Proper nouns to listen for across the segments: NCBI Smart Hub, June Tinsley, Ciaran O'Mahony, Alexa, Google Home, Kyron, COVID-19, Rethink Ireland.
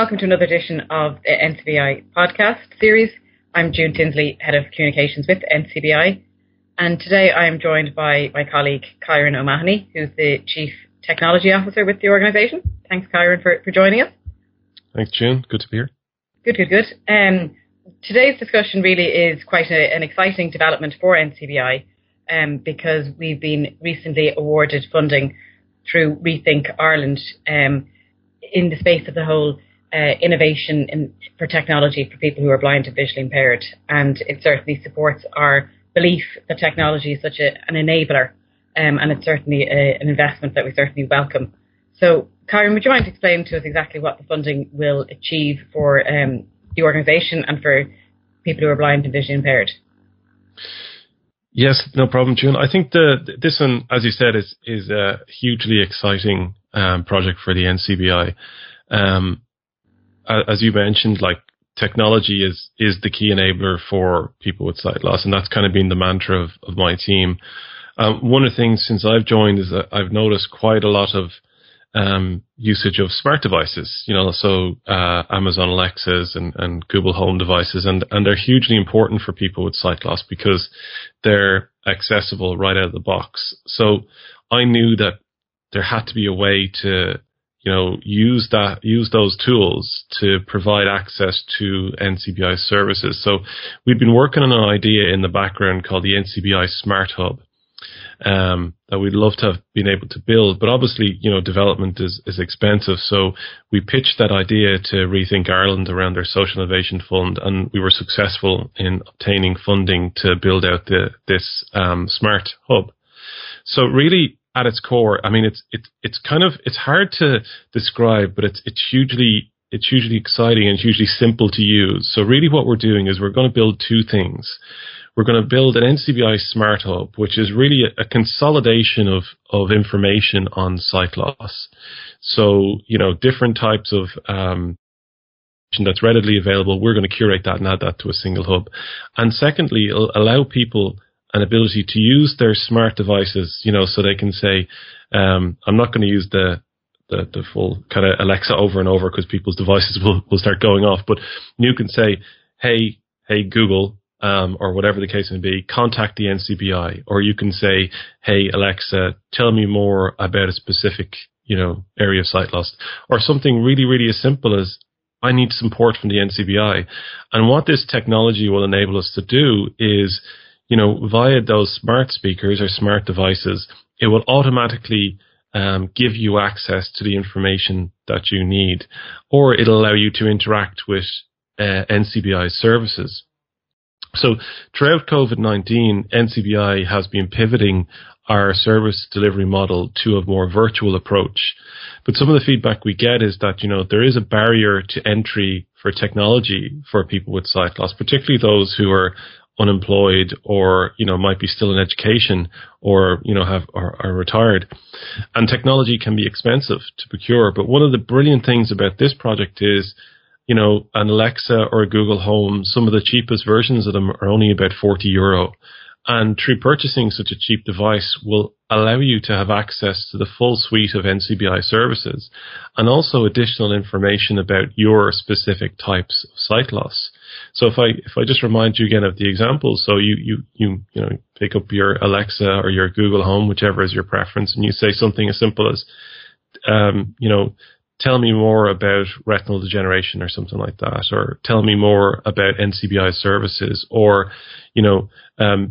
Welcome to another edition of the NCBI podcast series. I'm June Tinsley, Head of Communications with NCBI, and today I am joined by my colleague Ciaran O'Mahony, who's the Chief Technology Officer with the organisation. Thanks, Kyron, for joining us. Thanks, June. Good to be here. Good. Today's discussion really is quite an exciting development for NCBI because we've been recently awarded funding through Rethink Ireland in the space of the whole innovation for technology for people who are blind and visually impaired. And it certainly supports our belief that technology is such an enabler, and it's certainly an investment that we certainly welcome. So, Kyron, would you mind explaining to us exactly what the funding will achieve for the organisation and for people who are blind and visually impaired? Yes, no problem, June. I think this one, as you said, is a hugely exciting project for the NCBI. As you mentioned, like, technology is the key enabler for people with sight loss, and that's kind of been the mantra of my team. One of the things since I've joined is that I've noticed quite a lot of usage of smart devices, so Amazon Alexas and Google Home devices, and they're hugely important for people with sight loss because they're accessible right out of the box. So I knew that there had to be a way to, use those tools to provide access to NCBI services. So we'd been working on an idea in the background called the NCBI Smart Hub, that we'd love to have been able to build, but obviously, development is expensive. So we pitched that idea to Rethink Ireland around their Social Innovation Fund, and we were successful in obtaining funding to build out this smart hub. So really, at its core, I mean, it's hard to describe, but it's hugely exciting and hugely simple to use. So really, what we're doing is we're going to build two things. We're going to build an NCBI Smart Hub, which is really a consolidation of information on sight loss. So, different types of that's readily available, we're going to curate that and add that to a single hub. And secondly, it'll allow people an ability to use their smart devices, so they can say, I'm not going to use the full kind of Alexa over and over because people's devices will start going off. But you can say, hey, Google, or whatever the case may be, contact the NCBI, or you can say, hey, Alexa, tell me more about a specific, area of sight loss, or something really, really as simple as, I need support from the NCBI. And what this technology will enable us to do is, via those smart speakers or smart devices, it will automatically give you access to the information that you need, or it'll allow you to interact with NCBI services. So throughout COVID-19, NCBI has been pivoting our service delivery model to a more virtual approach. But some of the feedback we get is that, there is a barrier to entry for technology for people with sight loss, particularly those who are unemployed or, might be still in education or, are retired. And technology can be expensive to procure. But one of the brilliant things about this project is, an Alexa or a Google Home, some of the cheapest versions of them are only about €40. And through purchasing such a cheap device will allow you to have access to the full suite of NCBI services and also additional information about your specific types of sight loss. So if I just remind you again of the example, so you pick up your Alexa or your Google Home, whichever is your preference, and you say something as simple as, tell me more about retinal degeneration or something like that, or tell me more about NCBI services, or,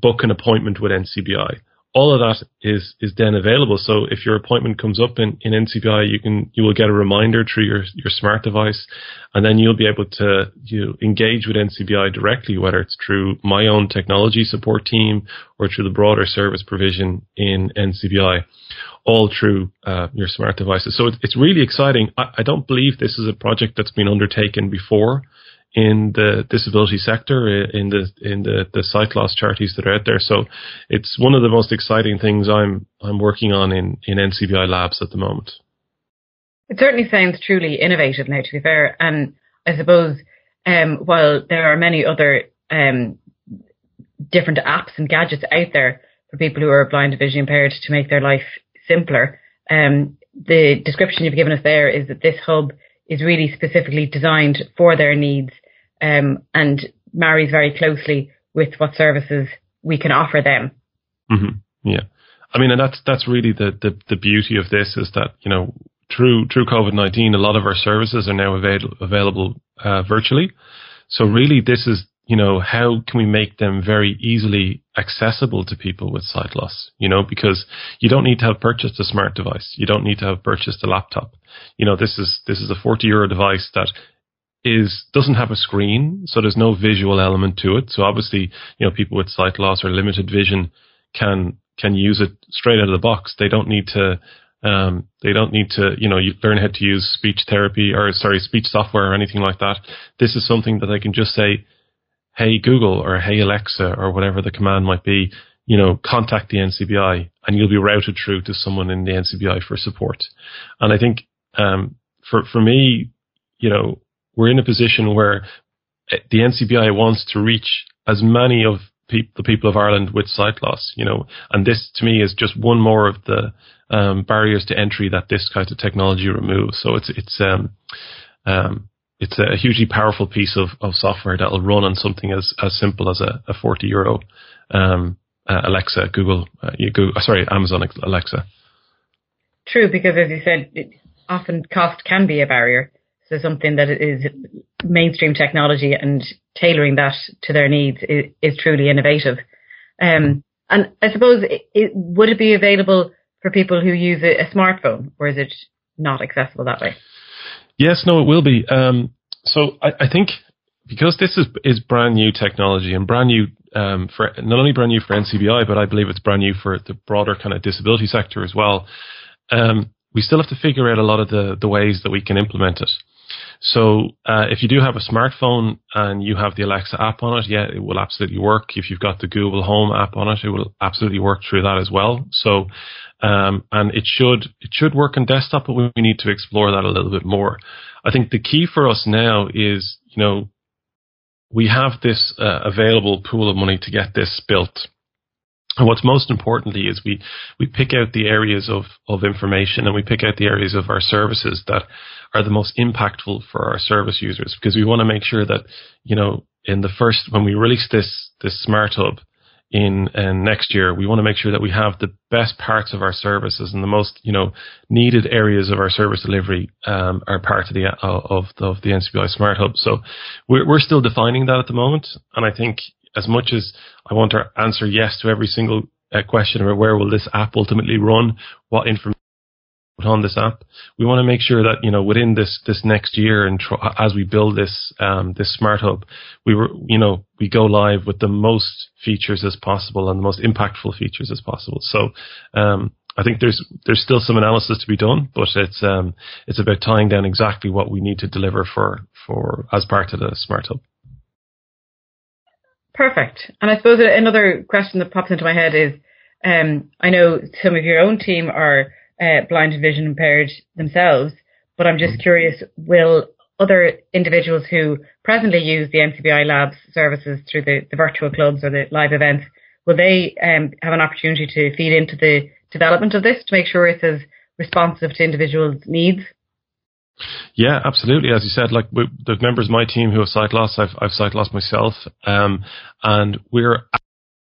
book an appointment with NCBI. All of that is then available. So if your appointment comes up in NCBI, you will get a reminder through your smart device, and then you'll be able to engage with NCBI directly, whether it's through my own technology support team or through the broader service provision in NCBI, all through your smart devices. So it's really exciting. I don't believe this is a project that's been undertaken before in the disability sector, in the sight loss charities that are out there. So it's one of the most exciting things I'm working on in NCBI labs at the moment. It certainly sounds truly innovative now, to be fair. And I suppose while there are many other different apps and gadgets out there for people who are blind and visually impaired to make their life simpler, the description you've given us there is that this hub is really specifically designed for their needs, and marries very closely with what services we can offer them. Mm-hmm. Yeah. I mean, and that's really the beauty of this, is that, you know, through COVID-19, a lot of our services are now available virtually. So really this is, you know, how can we make them very easily accessible to people with sight loss? You know, because you don't need to have purchased a smart device. You don't need to have purchased a laptop. You know, this is a 40 euro device that doesn't have a screen. So there's no visual element to it. So obviously, you know, people with sight loss or limited vision can use it straight out of the box. They don't need to, you know, you learn how to use speech software or anything like that. This is something that they can just say, hey Google or hey Alexa or whatever the command might be, you know, contact the NCBI, and you'll be routed through to someone in the NCBI for support. And I think, for me, you know, we're in a position where the NCBI wants to reach as many of the people of Ireland with sight loss, you know, and this to me is just one more of the barriers to entry that this kind of technology removes. So it's a hugely powerful piece of software that will run on something as simple as a 40 euro Alexa, Amazon Alexa. True, because as you said, often cost can be a barrier. So something that is mainstream technology and tailoring that to their needs is truly innovative. And I suppose, would it be available for people who use a smartphone, or is it not accessible that way? Yes, no, it will be. So I think because this is brand new technology, and brand new for not only brand new for NCBI, but I believe it's brand new for the broader kind of disability sector as well. We still have to figure out a lot of the ways that we can implement it. So if you do have a smartphone and you have the Alexa app on it, yeah, it will absolutely work. If you've got the Google Home app on it, it will absolutely work through that as well. So and it should work on desktop, but we need to explore that a little bit more. I think the key for us now is, you know, we have this available pool of money to get this built. And what's most importantly is we pick out the areas of information, and we pick out the areas of our services that are the most impactful for our service users, because we want to make sure that, you know, when we release this Smart Hub in next year, we want to make sure that we have the best parts of our services and the most, you know, needed areas of our service delivery are part of the NCBI Smart Hub. So we're still defining that at the moment, and I think, as much as I want to answer yes to every single question about where will this app ultimately run, what information on this app, we want to make sure that, you know, within this next year, and as we build this Smart Hub, we go live with the most features as possible and the most impactful features as possible. So I think there's still some analysis to be done, but it's about tying down exactly what we need to deliver for as part of the Smart Hub. Perfect. And I suppose another question that pops into my head is, I know some of your own team are blind and vision impaired themselves, but I'm just curious, will other individuals who presently use the NCBI Labs services through the virtual clubs or the live events, will they have an opportunity to feed into the development of this to make sure it's as responsive to individuals' needs? Yeah, absolutely. As you said, like the members of my team who have sight loss, I've sight loss myself, and we're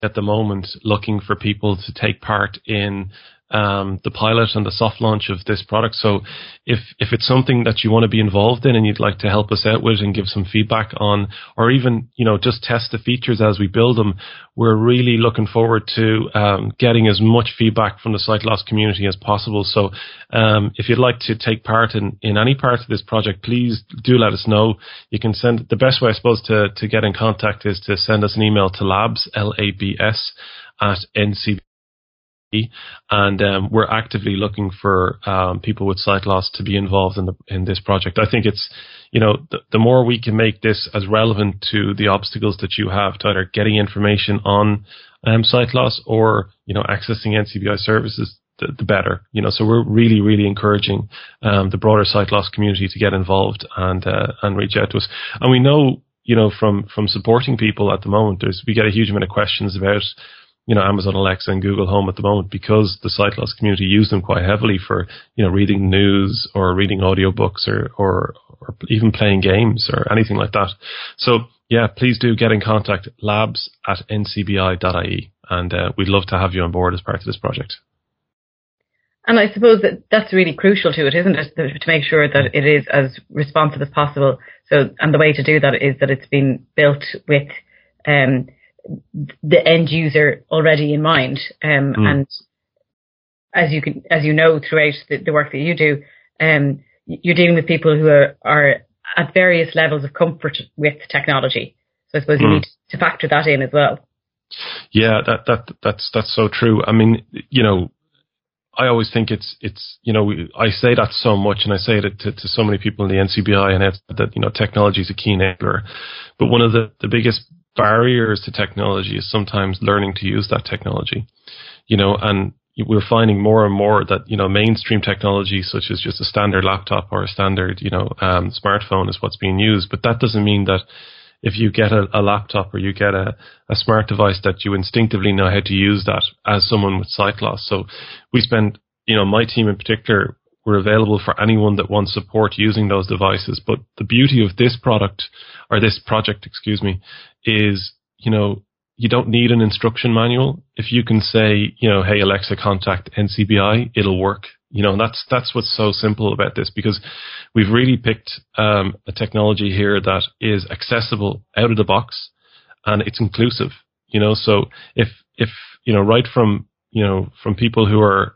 at the moment looking for people to take part in the pilot and the soft launch of this product. So if it's something that you want to be involved in and you'd like to help us out with and give some feedback on, or even, you know, just test the features as we build them, we're really looking forward to getting as much feedback from the sight loss community as possible. So if you'd like to take part in any part of this project, please do let us know. You can send, the best way I suppose to get in contact is to send us an email to labs@ncb.com. And we're actively looking for people with sight loss to be involved in this project. I think it's, you know, the more we can make this as relevant to the obstacles that you have to either getting information on sight loss or, you know, accessing NCBI services, the better. You know, so we're really, really encouraging the broader sight loss community to get involved and reach out to us. And we know, you know, from supporting people at the moment, we get a huge amount of questions about you know, Amazon Alexa and Google Home at the moment, because the sight loss community use them quite heavily for, you know, reading news or reading audiobooks or even playing games or anything like that. So yeah, please do get in contact, labs@ncbi.ie, and we'd love to have you on board as part of this project. And I suppose that that's really crucial to it, isn't it? To make sure that it is as responsive as possible. So, and the way to do that is that it's been built with the end user already in mind. And as you know, throughout the work that you do, you're dealing with people who are at various levels of comfort with technology. So I suppose you need to factor that in as well. Yeah, that's so true. I mean, you know, I always think it's you know, I say that so much, and I say it to so many people in the NCBI, and that, you know, technology is a key enabler. But one of the biggest barriers to technology is sometimes learning to use that technology, you know, and we're finding more and more that, you know, mainstream technology such as just a standard laptop or a standard, you know, smartphone is what's being used. But that doesn't mean that if you get a laptop or you get a smart device that you instinctively know how to use that as someone with sight loss. So we spend, you know, my team in particular, we're available for anyone that wants support using those devices. But the beauty of this project, is, you know, you don't need an instruction manual. If you can say, you know, hey, Alexa, contact NCBI, it'll work. You know, and that's what's so simple about this, because we've really picked a technology here that is accessible out of the box, and it's inclusive. You know, so if you know, right from, you know, from people who are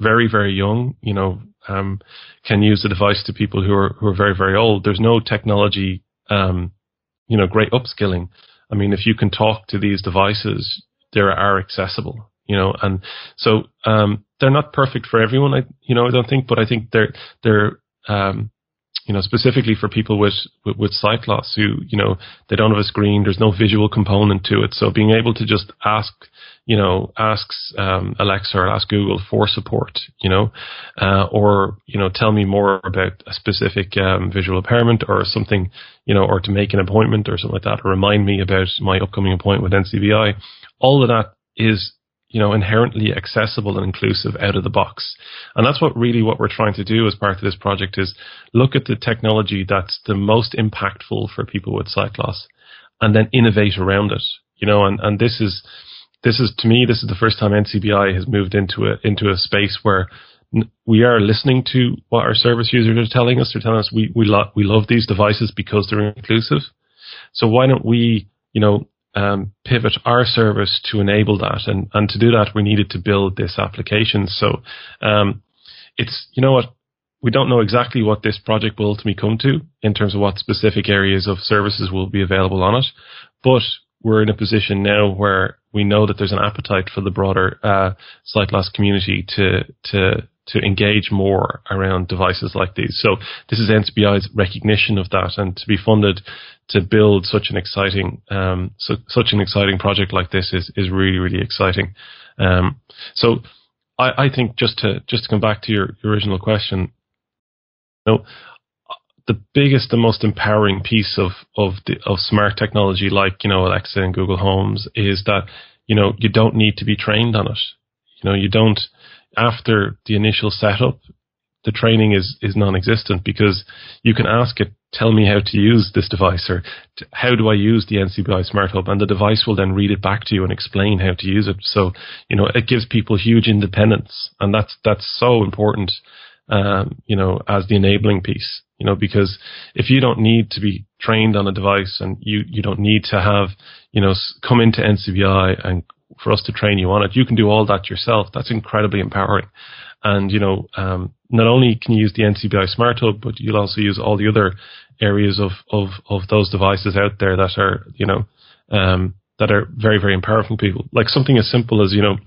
very, very young, you know, can use the device, to people who are very, very old. There's no technology, you know, great upskilling. I mean, if you can talk to these devices, they are accessible. You know, and so they're not perfect for everyone, I don't think, but I think they're you know, specifically for people with sight loss who, you know, they don't have a screen, there's no visual component to it. So being able to just ask Alexa or ask Google for support, you know, or, you know, tell me more about a specific visual impairment or something, you know, or to make an appointment or something like that, or remind me about my upcoming appointment with NCBI. All of that is, you know, inherently accessible and inclusive out of the box. And that's what we're trying to do as part of this project, is look at the technology that's the most impactful for people with sight loss and then innovate around it. You know, and this is to me, this is the first time NCBI has moved into a space where we are listening to what our service users are telling us. They're telling us we love these devices because they're inclusive. So why don't we, you know, pivot our service to enable that, and to do that we needed to build this application. So it's, you know what, we don't know exactly what this project will ultimately come to in terms of what specific areas of services will be available on it, but we're in a position now where we know that there's an appetite for the broader sight loss community to engage more around devices like these. So this is NCBI's recognition of that, and to be funded to build such an exciting project like this is really, really exciting. So I think just to come back to your original question, you know, the biggest and most empowering piece of smart technology like, you know, Alexa and Google Homes is that, you know, you don't need to be trained on it. You know, you don't. After the initial setup, the training is non-existent, because you can ask it, tell me how to use this device, or how do I use the NCBI Smart Hub, and the device will then read it back to you and explain how to use it. So, you know, it gives people huge independence, and that's so important, you know, as the enabling piece, you know, because if you don't need to be trained on a device, and you don't need to have, you know, come into NCBI and for us to train you on it, you can do all that yourself. That's incredibly empowering. And, you know, not only can you use the NCBI Smart Hub, but you'll also use all the other areas of those devices out there that are, you know, that are very, very empowering for people. Like something as simple as, you know,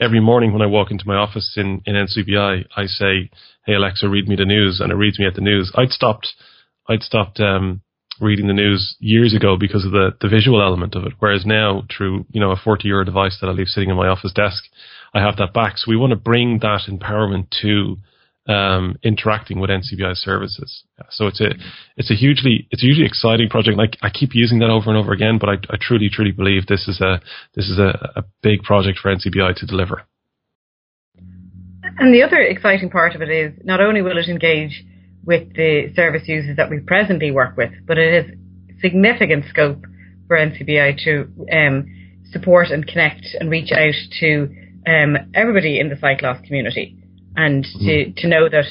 every morning when I walk into my office in NCBI, I say, hey, Alexa, read me the news, and it reads me at the news. I'd stopped reading the news years ago because of the visual element of it. Whereas now, through, you know, a 40-euro device that I leave sitting on my office desk, I have that back. So we want to bring that empowerment to interacting with NCBI services. So it's a hugely exciting project. Like, I keep using that over and over again, but I truly believe this is a big project for NCBI to deliver. And the other exciting part of it is not only will it engage with the service users that we presently work with, but it is significant scope for NCBI to support and connect and reach out to everybody in the sight loss community, and to know that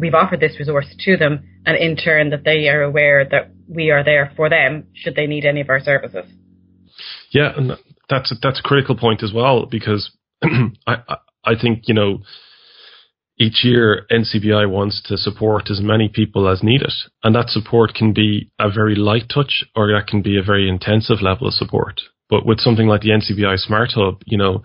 we've offered this resource to them, and in turn that they are aware that we are there for them should they need any of our services. Yeah, and that's a critical point as well, because I think, you know, each year NCBI wants to support as many people as needed, and that support can be a very light touch or that can be a very intensive level of support. But with something like the NCBI Smart Hub, you know,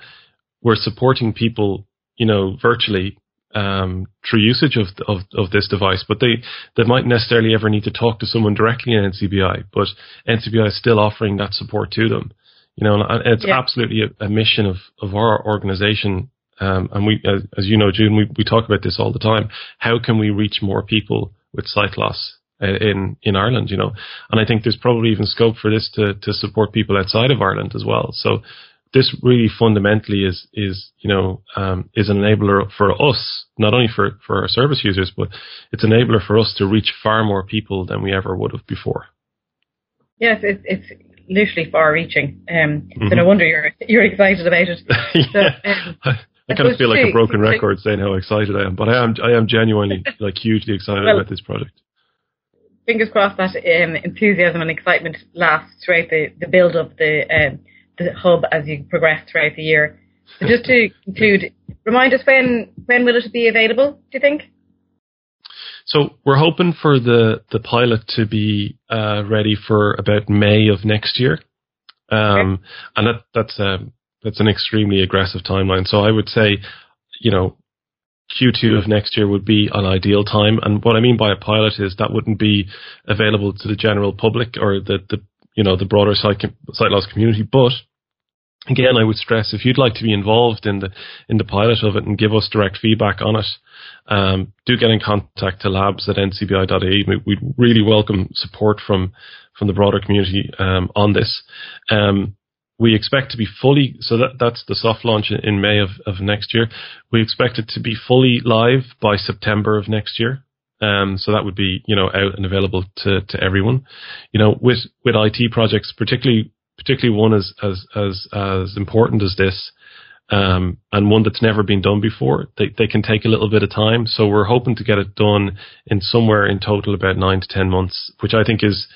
we're supporting people, you know, virtually through usage of this device, but they mightn't necessarily ever need to talk to someone directly in NCBI, but NCBI is still offering that support to them. You know, and it's absolutely a mission of our organization. And we, as you know, June, we talk about this all the time. How can we reach more people with sight loss in Ireland? You know, and I think there's probably even scope for this to support people outside of Ireland as well. So this really fundamentally is an enabler for us, not only for our service users, but it's an enabler for us to reach far more people than we ever would have before. Yes, it's literally far-reaching, so no wonder you're excited about it. I kind of feel like a broken record saying how excited I am, but I am genuinely like hugely excited about this project. Fingers crossed that enthusiasm and excitement lasts throughout the build of the hub as you progress throughout the year. So just to conclude, remind us when will it be available? Do you think? So we're hoping for the pilot to be ready for about May of next year, and that's an extremely aggressive timeline. So I would say, you know, Q2 of next year would be an ideal time. And what I mean by a pilot is that wouldn't be available to the general public or the broader sight loss community, but. Again, I would stress, if you'd like to be involved in the pilot of it and give us direct feedback on it, do get in contact to labs@ncbi.ie. We'd really welcome support from the broader community on this. We expect to be that's the soft launch in May of next year. We expect it to be fully live by September of next year. So that would be, you know, out and available to everyone. You know, with IT projects, particularly one as important as this, and one that's never been done before, they can take a little bit of time. So we're hoping to get it done in somewhere in total about 9 to 10 months, which I think is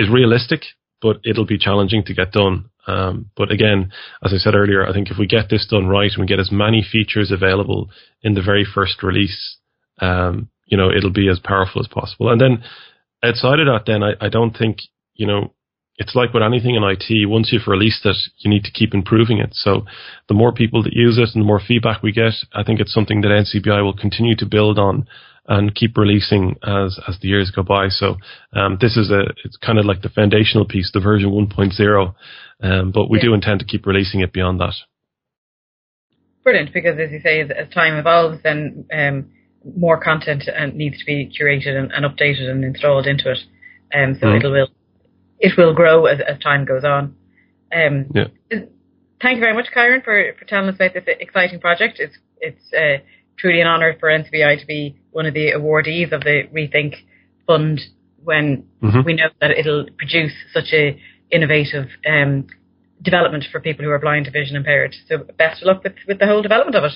realistic, but it'll be challenging to get done. But again, as I said earlier, I think if we get this done right and we get as many features available in the very first release, you know, it'll be as powerful as possible. And then outside of that, then I don't think, you know, it's like with anything in IT, once you've released it, you need to keep improving it. So the more people that use it and the more feedback we get, I think it's something that NCBI will continue to build on and keep releasing as the years go by. So this is it's kind of like the foundational piece, the version 1.0, but we do intend to keep releasing it beyond that. Brilliant, because as you say, as time evolves, then more content needs to be curated and updated and installed into it. So it will grow as time goes on. Thank you very much, Kyron, for telling us about this exciting project. It's truly an honour for NCBI to be one of the awardees of the Rethink Fund when we know that it'll produce such an innovative development for people who are blind to vision impaired. So best of luck with the whole development of it.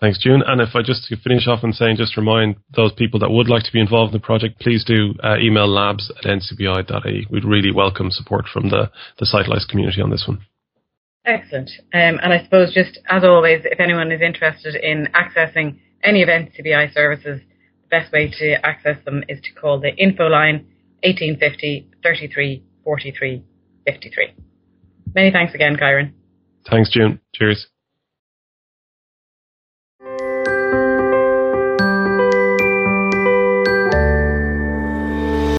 Thanks, June. And if I just finish off and saying, just remind those people that would like to be involved in the project, please do email labs@ncbi.ie. We'd really welcome support from the sight-loss community on this one. Excellent. And I suppose just as always, if anyone is interested in accessing any of NCBI services, the best way to access them is to call the info line 1850 33 43 53. Many thanks again, Kyron. Thanks, June. Cheers.